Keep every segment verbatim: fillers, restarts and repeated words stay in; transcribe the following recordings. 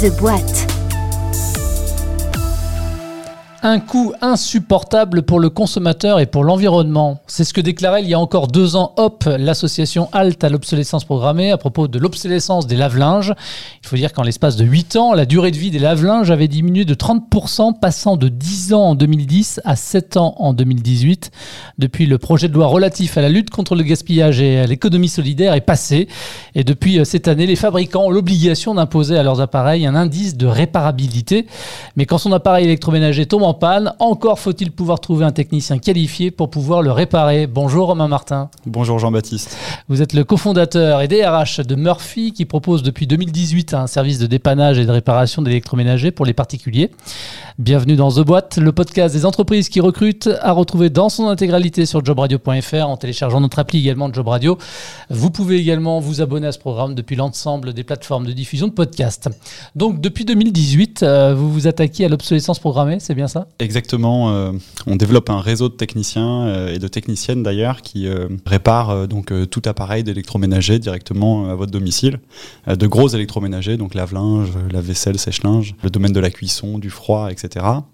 The Boîte. Un coût insupportable pour le consommateur et pour l'environnement. C'est ce que déclarait il y a encore deux ans H O P, l'association Halte à l'obsolescence programmée, à propos de l'obsolescence des lave-linges. Il faut dire qu'en l'espace de huit ans, la durée de vie des lave-linges avait diminué de trente pour cent, passant de dix ans en deux mille dix à sept ans en deux mille dix-huit. Depuis, le projet de loi relatif à la lutte contre le gaspillage et à l'économie solidaire est passé. Et depuis cette année, les fabricants ont l'obligation d'imposer à leurs appareils un indice de réparabilité. Mais quand son appareil électroménager tombe en panne, encore faut-il pouvoir trouver un technicien qualifié pour pouvoir le réparer. Bonjour Romain Martin. Bonjour Jean-Baptiste. Vous êtes le cofondateur et D R H de Murphy qui propose depuis deux mille dix-huit un service de dépannage et de réparation d'électroménagers pour les particuliers. Bienvenue dans The Boîte, le podcast des entreprises qui recrutent, à retrouver dans son intégralité sur job radio point f r en téléchargeant notre appli également de Job Radio. Vous pouvez également vous abonner à ce programme depuis l'ensemble des plateformes de diffusion de podcasts. Donc depuis deux mille dix-huit, vous vous attaquez à l'obsolescence programmée, c'est bien ça ? Exactement. Euh, on développe un réseau de techniciens euh, et de techniciennes d'ailleurs qui euh, réparent euh, donc, euh, tout appareil d'électroménager directement euh, à votre domicile. Euh, de gros électroménagers, donc lave-linge, lave-vaisselle, sèche-linge, le domaine de la cuisson, du froid, et cetera.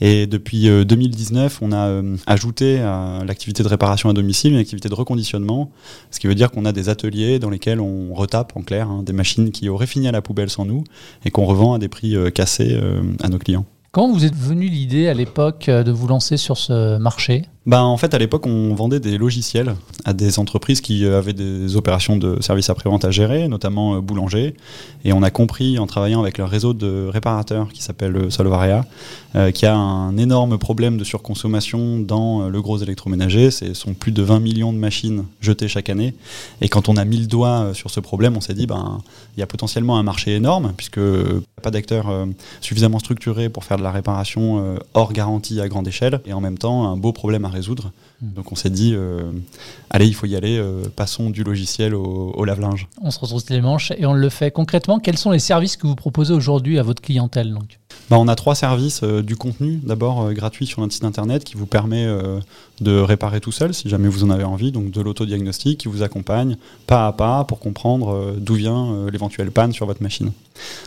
Et depuis euh, deux mille dix-neuf, on a euh, ajouté à l'activité de réparation à domicile une activité de reconditionnement, ce qui veut dire qu'on a des ateliers dans lesquels on retape en clair hein, des machines qui auraient fini à la poubelle sans nous et qu'on revend à des prix euh, cassés euh, à nos clients. Comment vous êtes venu l'idée à l'époque de vous lancer sur ce marché ? Ben, en fait, à l'époque, on vendait des logiciels à des entreprises qui avaient des opérations de services après-vente à gérer, notamment euh, Boulanger. Et on a compris, en travaillant avec leur réseau de réparateurs qui s'appelle Solvaria, euh, qu'il y a un énorme problème de surconsommation dans euh, le gros électroménager. Ce sont plus de vingt millions de machines jetées chaque année. Et quand on a mis le doigt euh, sur ce problème, on s'est dit, ben, il y a potentiellement un marché énorme, puisque euh, pas d'acteurs euh, suffisamment structurés pour faire de la réparation euh, hors garantie à grande échelle. Et en même temps, un beau problème à résoudre. Donc on s'est dit, euh, allez, il faut y aller, euh, passons du logiciel au, au lave-linge. On se retrousse les manches et on le fait concrètement. Quels sont les services que vous proposez aujourd'hui à votre clientèle donc ? Bah, on a trois services, euh, du contenu d'abord euh, gratuit sur notre site internet qui vous permet euh, de réparer tout seul si jamais vous en avez envie, donc de l'autodiagnostic qui vous accompagne pas à pas pour comprendre euh, d'où vient euh, l'éventuelle panne sur votre machine.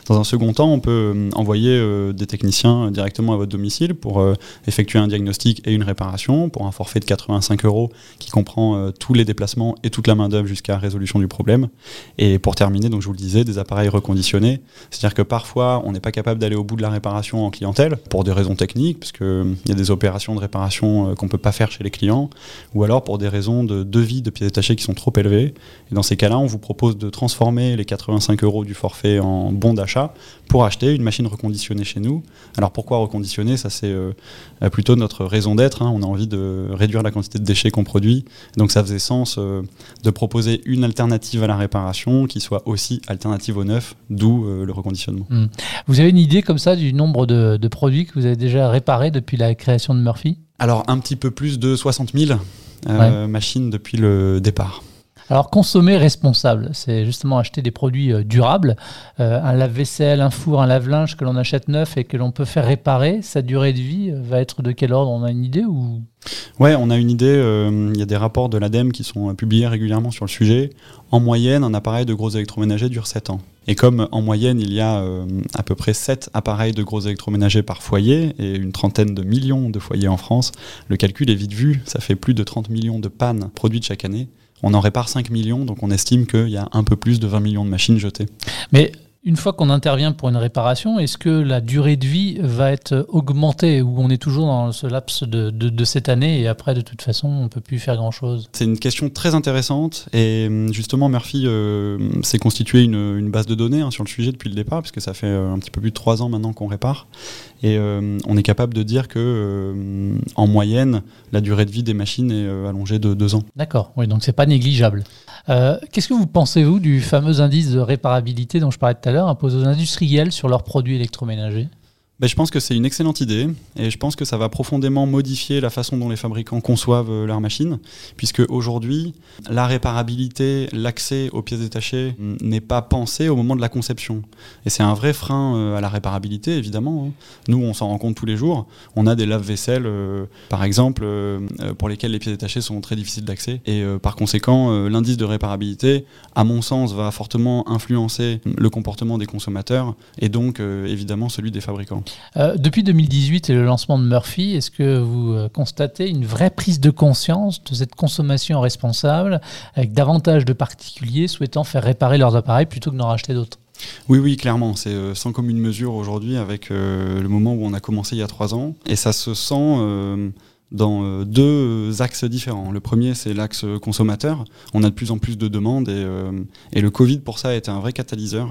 Dans un second temps, on peut euh, envoyer euh, des techniciens euh, directement à votre domicile pour euh, effectuer un diagnostic et une réparation pour un forfait de quatre-vingt-cinq euros qui comprend euh, tous les déplacements et toute la main-d'œuvre jusqu'à résolution du problème. Et pour terminer, donc je vous le disais, des appareils reconditionnés, c'est-à-dire que parfois on n'est pas capable d'aller au bout de la réparation en clientèle pour des raisons techniques, parce qu'il y a des opérations de réparation euh, qu'on ne peut pas faire chez les clients, ou alors pour des raisons de devis de pièces détachées qui sont trop élevées. Et dans ces cas-là, on vous propose de transformer les quatre-vingt-cinq euros du forfait en bon d'achat pour acheter une machine reconditionnée chez nous. Alors pourquoi reconditionner ? Ça c'est euh, plutôt notre raison d'être, hein. On a envie de réduire la quantité de déchets qu'on produit, donc ça faisait sens euh, de proposer une alternative à la réparation qui soit aussi alternative au neuf, d'où euh, le reconditionnement. Mmh. Vous avez une idée comme ça du du nombre de, de produits que vous avez déjà réparés depuis la création de Murphy ? Alors, un petit peu plus de soixante mille euh, ouais. machines depuis le départ. Alors, consommer responsable, c'est justement acheter des produits durables. Euh, un lave-vaisselle, un four, un lave-linge que l'on achète neuf et que l'on peut faire réparer, sa durée de vie va être de quel ordre ? On a une idée ou... Ouais, on a une idée, euh, y a des rapports de l'ADEME qui sont publiés régulièrement sur le sujet. En moyenne, un appareil de gros électroménager dure sept ans. Et comme en moyenne, il y a euh, à peu près sept appareils de gros électroménagers par foyer et une trentaine de millions de foyers en France, le calcul est vite vu, ça fait plus de trente millions de pannes produites chaque année. On en répare cinq millions, donc on estime qu'il y a un peu plus de vingt millions de machines jetées. Mais... une fois qu'on intervient pour une réparation, est-ce que la durée de vie va être augmentée ou on est toujours dans ce laps de, de, de cette année et après, de toute façon, on ne peut plus faire grand-chose ? C'est une question très intéressante et justement, Murphy euh, s'est constitué une, une base de données hein, sur le sujet depuis le départ puisque ça fait un petit peu plus de trois ans maintenant qu'on répare et euh, on est capable de dire que euh, en moyenne, la durée de vie des machines est euh, allongée de deux ans. D'accord, oui, donc c'est pas négligeable. Euh, qu'est-ce que vous pensez, vous, du fameux indice de réparabilité dont je parlais tout à l'heure imposé aux industriels sur leurs produits électroménagers ? Ben, je pense que c'est une excellente idée et je pense que ça va profondément modifier la façon dont les fabricants conçoivent leurs machines, puisque aujourd'hui, la réparabilité, l'accès aux pièces détachées n'est pas pensé au moment de la conception. Et c'est un vrai frein à la réparabilité, évidemment. Nous, on s'en rend compte tous les jours. On a des lave-vaisselle, par exemple, pour lesquelles les pièces détachées sont très difficiles d'accès. Et par conséquent, l'indice de réparabilité, à mon sens, va fortement influencer le comportement des consommateurs et donc, évidemment, celui des fabricants. Euh, depuis deux mille dix-huit et le lancement de Murphy, est-ce que vous constatez une vraie prise de conscience de cette consommation responsable, avec davantage de particuliers souhaitant faire réparer leurs appareils plutôt que d'en racheter d'autres ? Oui, oui, clairement. C'est euh, sans commune mesure aujourd'hui avec euh, le moment où on a commencé il y a trois ans. Et ça se sent... Euh dans deux axes différents. Le premier, c'est l'axe consommateur. On a de plus en plus de demandes et, euh, et le Covid, pour ça, a été un vrai catalyseur.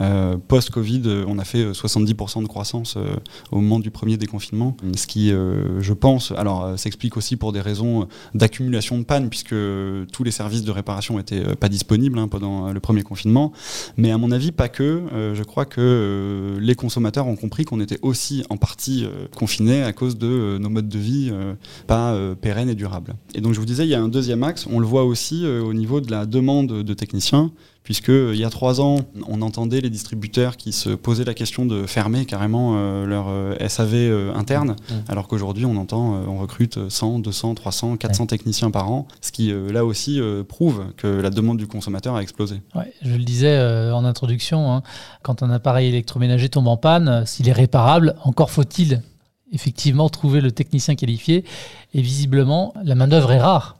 Euh, post-Covid, on a fait soixante-dix pour cent de croissance euh, au moment du premier déconfinement, ce qui, euh, je pense, alors, s'explique aussi pour des raisons d'accumulation de panne, puisque tous les services de réparation n'étaient pas disponibles hein, pendant le premier confinement. Mais à mon avis, pas que. Euh, je crois que euh, les consommateurs ont compris qu'on était aussi en partie euh, confinés à cause de euh, nos modes de vie euh, pas euh, pérenne et durable. Et donc je vous disais, il y a un deuxième axe, on le voit aussi euh, au niveau de la demande de techniciens, puisque euh, il y a trois ans, on entendait les distributeurs qui se posaient la question de fermer carrément euh, leur euh, S A V euh, interne, mmh. alors qu'aujourd'hui on entend, euh, on recrute cent, deux cents, trois cents, quatre cents ouais. techniciens par an, ce qui euh, là aussi euh, prouve que la demande du consommateur a explosé. Ouais, je le disais euh, en introduction, hein, quand un appareil électroménager tombe en panne, s'il est réparable, encore faut-il effectivement trouver le technicien qualifié, et visiblement la main-d'œuvre est rare.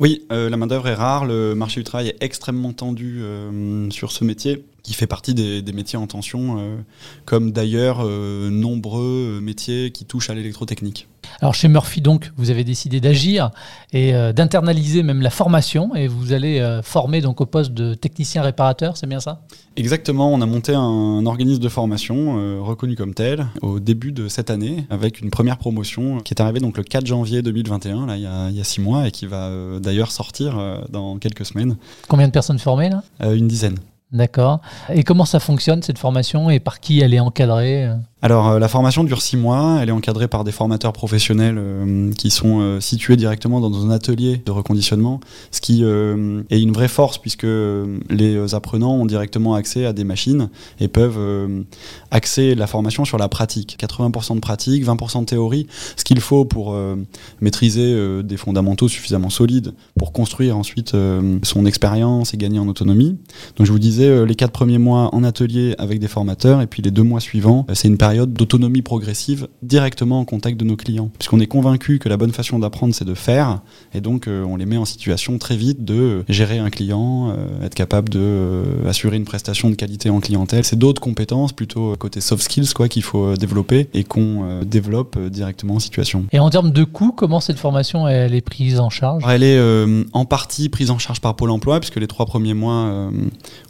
Oui, euh, la main-d'œuvre est rare, le marché du travail est extrêmement tendu euh, sur ce métier, qui fait partie des, des métiers en tension, euh, comme d'ailleurs euh, nombreux métiers qui touchent à l'électrotechnique. Alors chez Murphy, donc, vous avez décidé d'agir et euh, d'internaliser même la formation, et vous allez euh, former donc, au poste de technicien réparateur, c'est bien ça ? Exactement, on a monté un, un organisme de formation euh, reconnu comme tel au début de cette année, avec une première promotion qui est arrivée donc, le quatre janvier deux mille vingt et un, là, il y a, il y a six mois, et qui va euh, d'ailleurs sortir euh, dans quelques semaines. Combien de personnes formées là ? euh, Une dizaine. D'accord. Et comment ça fonctionne cette formation et par qui elle est encadrée ? Alors euh, la formation dure six mois, elle est encadrée par des formateurs professionnels euh, qui sont euh, situés directement dans un atelier de reconditionnement, ce qui euh, est une vraie force puisque euh, les apprenants ont directement accès à des machines et peuvent euh, axer la formation sur la pratique. quatre-vingts pour cent de pratique, vingt pour cent de théorie, ce qu'il faut pour euh, maîtriser euh, des fondamentaux suffisamment solides pour construire ensuite euh, son expérience et gagner en autonomie. Donc je vous disais, euh, les quatre premiers mois en atelier avec des formateurs et puis les deux mois suivants, euh, c'est une période d'autonomie progressive directement en contact de nos clients. Puisqu'on est convaincu que la bonne façon d'apprendre, c'est de faire. Et donc, euh, on les met en situation très vite de gérer un client, euh, être capable d'assurer euh, une prestation de qualité en clientèle. C'est d'autres compétences, plutôt côté soft skills, quoi, qu'il faut développer et qu'on euh, développe euh, directement en situation. Et en termes de coûts, comment cette formation elle est prise en charge ? Alors, elle est euh, en partie prise en charge par Pôle emploi, puisque les trois premiers mois, euh,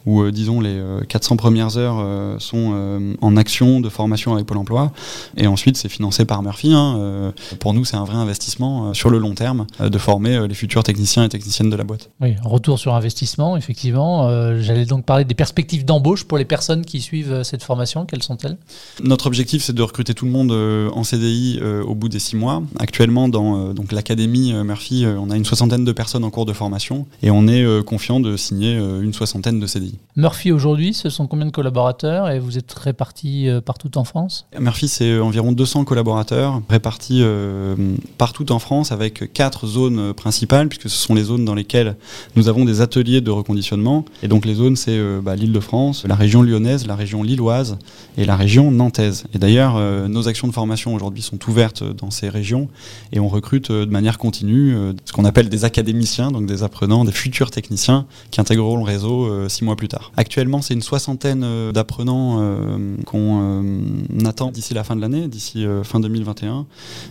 ou euh, disons les euh, quatre cents premières heures, euh, sont euh, en action de formation avec Pôle emploi, et ensuite c'est financé par Murphy. Hein. Euh, pour nous, c'est un vrai investissement euh, sur le long terme euh, de former euh, les futurs techniciens et techniciennes de la boîte. Oui, retour sur investissement, effectivement. Euh, j'allais donc parler des perspectives d'embauche pour les personnes qui suivent euh, cette formation. Quelles sont-elles ? Notre objectif, c'est de recruter tout le monde euh, en C D I euh, au bout des six mois. Actuellement, dans euh, donc, l'académie euh, Murphy, euh, on a une soixantaine de personnes en cours de formation, et on est euh, confiant de signer euh, une soixantaine de C D I. Murphy, aujourd'hui, ce sont combien de collaborateurs ? Et vous êtes répartis euh, partout en France ? Murphy, c'est environ deux cents collaborateurs répartis euh, partout en France avec quatre zones principales, puisque ce sont les zones dans lesquelles nous avons des ateliers de reconditionnement. Et donc les zones, c'est euh, bah, l'Île-de-France, la région lyonnaise, la région lilloise et la région nantaise. Et d'ailleurs, euh, nos actions de formation aujourd'hui sont ouvertes dans ces régions et on recrute euh, de manière continue euh, ce qu'on appelle des académiciens, donc des apprenants, des futurs techniciens qui intégreront le réseau euh, six mois plus tard. Actuellement, c'est une soixantaine euh, d'apprenants euh, qu'on euh, on attend d'ici la fin de l'année, d'ici euh, fin deux mille vingt et un,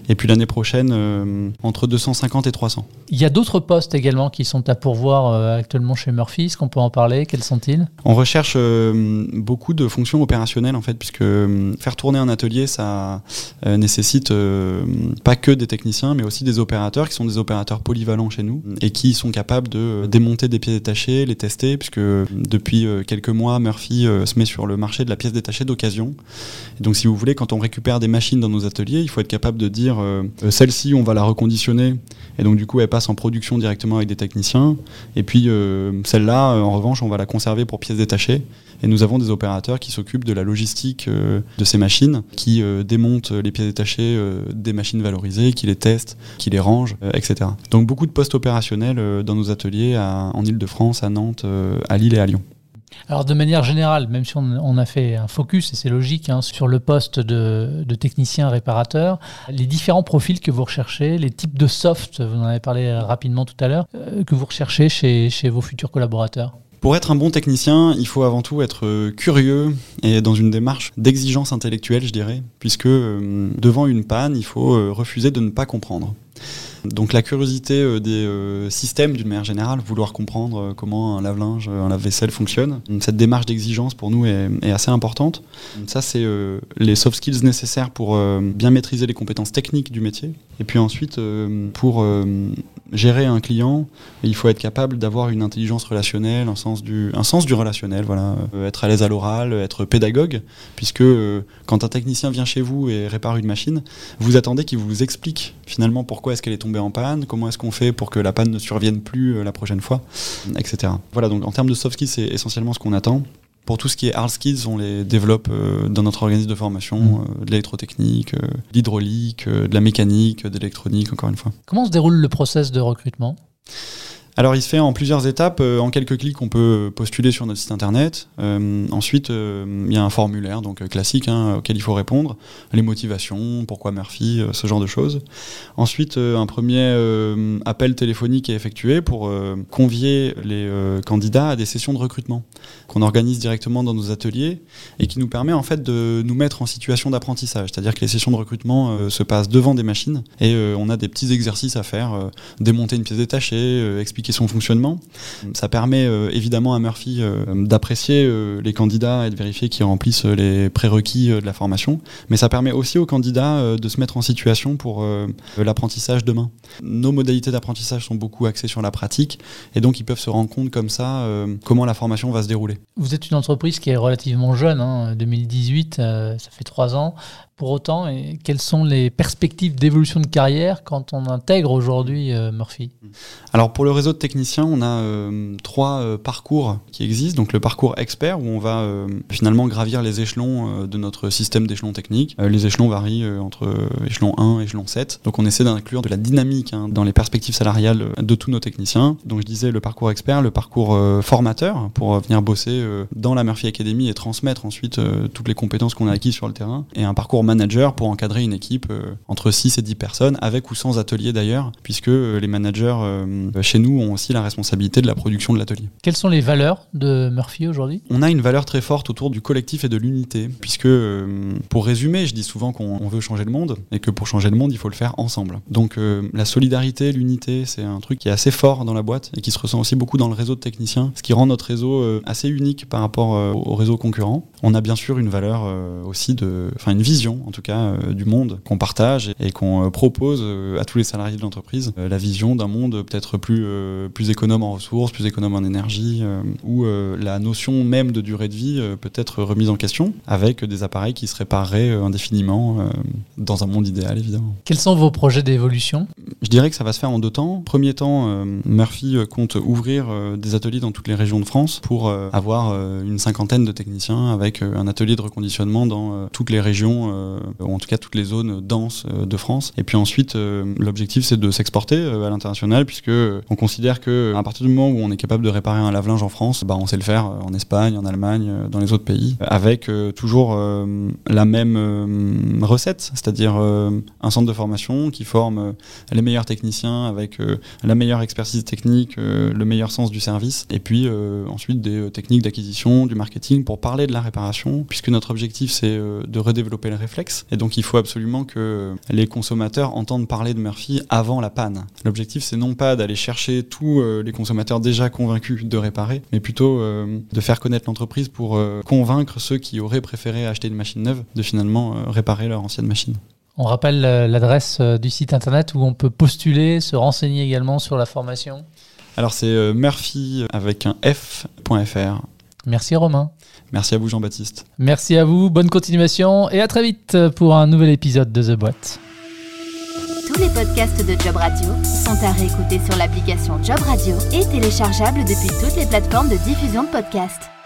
et puis l'année prochaine euh, entre deux cent cinquante et trois cents. Il y a d'autres postes également qui sont à pourvoir euh, actuellement chez Murphy. Est-ce qu'on peut en parler ? Quels sont-ils ? On recherche euh, beaucoup de fonctions opérationnelles en fait, puisque euh, faire tourner un atelier, ça euh, nécessite euh, pas que des techniciens, mais aussi des opérateurs qui sont des opérateurs polyvalents chez nous et qui sont capables de euh, démonter des pièces détachées, les tester, puisque euh, depuis euh, quelques mois, Murphy euh, se met sur le marché de la pièce détachée d'occasion. Et Donc si vous voulez, quand on récupère des machines dans nos ateliers, il faut être capable de dire euh, celle-ci on va la reconditionner et donc du coup elle passe en production directement avec des techniciens, et puis euh, celle-là en revanche on va la conserver pour pièces détachées, et nous avons des opérateurs qui s'occupent de la logistique euh, de ces machines, qui euh, démontent les pièces détachées euh, des machines valorisées, qui les testent, qui les rangent, euh, et cetera. Donc beaucoup de postes opérationnels euh, dans nos ateliers à, en Ile-de-France, à Nantes, euh, à Lille et à Lyon. Alors de manière générale, même si on a fait un focus, et c'est logique, hein, sur le poste de, de technicien réparateur, les différents profils que vous recherchez, les types de soft, vous en avez parlé rapidement tout à l'heure, euh, que vous recherchez chez, chez vos futurs collaborateurs. Pour être un bon technicien, il faut avant tout être curieux et dans une démarche d'exigence intellectuelle, je dirais, puisque euh, devant une panne, il faut euh, refuser de ne pas comprendre. Donc la curiosité des euh, systèmes d'une manière générale, vouloir comprendre euh, comment un lave-linge, un lave-vaisselle fonctionne. Cette démarche d'exigence pour nous est, est assez importante. Ça c'est euh, les soft skills nécessaires pour euh, bien maîtriser les compétences techniques du métier. Et puis ensuite, euh, pour euh, gérer un client, il faut être capable d'avoir une intelligence relationnelle, un sens du, un sens du relationnel, voilà. Euh, être à l'aise à l'oral, être pédagogue, puisque euh, quand un technicien vient chez vous et répare une machine, vous attendez qu'il vous explique finalement pourquoi est-ce qu'elle est tombée en panne, comment est-ce qu'on fait pour que la panne ne survienne plus la prochaine fois, et cetera. Voilà, donc en termes de soft skills, c'est essentiellement ce qu'on attend. Pour tout ce qui est hard skills, on les développe dans notre organisme de formation, de l'électrotechnique, de l'hydraulique, de la mécanique, de l'électronique, encore une fois. Comment se déroule le process de recrutement ? Alors il se fait en plusieurs étapes. En quelques clics, on peut postuler sur notre site internet. Euh, ensuite, euh, il y a un formulaire donc classique hein, auquel il faut répondre. Les motivations, pourquoi Murphy, euh, ce genre de choses. Ensuite, euh, un premier euh, appel téléphonique est effectué pour euh, convier les euh, candidats à des sessions de recrutement qu'on organise directement dans nos ateliers et qui nous permet en fait de nous mettre en situation d'apprentissage. C'est-à-dire que les sessions de recrutement euh, se passent devant des machines et euh, on a des petits exercices à faire, euh, démonter une pièce détachée, euh, expliquer son fonctionnement. Ça permet euh, évidemment à Murphy euh, d'apprécier euh, les candidats et de vérifier qu'ils remplissent euh, les prérequis euh, de la formation, mais ça permet aussi aux candidats euh, de se mettre en situation pour euh, l'apprentissage demain. Nos modalités d'apprentissage sont beaucoup axées sur la pratique et donc ils peuvent se rendre compte comme ça euh, comment la formation va se dérouler. Vous êtes une entreprise qui est relativement jeune, hein, deux mille dix-huit, euh, ça fait trois ans. Pour autant, et quelles sont les perspectives d'évolution de carrière quand on intègre aujourd'hui euh, Murphy ? Alors pour le réseau de techniciens, on a euh, trois euh, parcours qui existent. Donc le parcours expert où on va euh, finalement gravir les échelons euh, de notre système d'échelons techniques. Euh, les échelons varient euh, entre euh, échelon un et échelon sept. Donc on essaie d'inclure de la dynamique hein, dans les perspectives salariales de tous nos techniciens. Donc je disais le parcours expert, le parcours euh, formateur pour euh, venir bosser euh, dans la Murphy Academy et transmettre ensuite euh, toutes les compétences qu'on a acquises sur le terrain. Et un parcours manager pour encadrer une équipe euh, entre six et dix personnes, avec ou sans atelier d'ailleurs, puisque euh, les managers euh, chez nous ont aussi la responsabilité de la production de l'atelier. Quelles sont les valeurs de Murphy aujourd'hui ? On a une valeur très forte autour du collectif et de l'unité, puisque euh, pour résumer, je dis souvent qu'on on veut changer le monde, et que pour changer le monde, il faut le faire ensemble. Donc euh, la solidarité, l'unité, c'est un truc qui est assez fort dans la boîte, et qui se ressent aussi beaucoup dans le réseau de techniciens, ce qui rend notre réseau euh, assez unique par rapport euh, aux réseaux concurrents. On a bien sûr une valeur euh, aussi, de, enfin une vision, en tout cas euh, du monde qu'on partage et, et qu'on euh, propose euh, à tous les salariés de l'entreprise, euh, la vision d'un monde peut-être plus, euh, plus économe en ressources, plus économe en énergie, euh, où euh, la notion même de durée de vie euh, peut être remise en question avec des appareils qui se répareraient euh, indéfiniment euh, dans un monde idéal évidemment. Quels sont vos projets d'évolution ? Je dirais que ça va se faire en deux temps. Premier temps, euh, Murphy compte ouvrir euh, des ateliers dans toutes les régions de France pour euh, avoir euh, une cinquantaine de techniciens avec euh, un atelier de reconditionnement dans euh, toutes les régions euh, ou en tout cas toutes les zones denses de France. Et puis ensuite, l'objectif c'est de s'exporter à l'international, puisque on considère qu'à partir du moment où on est capable de réparer un lave-linge en France, bah on sait le faire en Espagne, en Allemagne, dans les autres pays, avec toujours la même recette, c'est-à-dire un centre de formation qui forme les meilleurs techniciens avec la meilleure expertise technique, le meilleur sens du service, et puis ensuite des techniques d'acquisition, du marketing pour parler de la réparation, puisque notre objectif c'est de redévelopper le réflexe. Et donc il faut absolument que les consommateurs entendent parler de Murphy avant la panne. L'objectif c'est non pas d'aller chercher tous euh, les consommateurs déjà convaincus de réparer, mais plutôt euh, de faire connaître l'entreprise pour euh, convaincre ceux qui auraient préféré acheter une machine neuve de finalement euh, réparer leur ancienne machine. On rappelle euh, l'adresse euh, du site internet où on peut postuler, se renseigner également sur la formation. Alors c'est euh, Murphy avec un F point F R. Merci Romain. Merci à vous Jean-Baptiste. Merci à vous, bonne continuation et à très vite pour un nouvel épisode de The Boîte. Tous les podcasts de Job Radio sont à réécouter sur l'application Job Radio et téléchargeables depuis toutes les plateformes de diffusion de podcasts.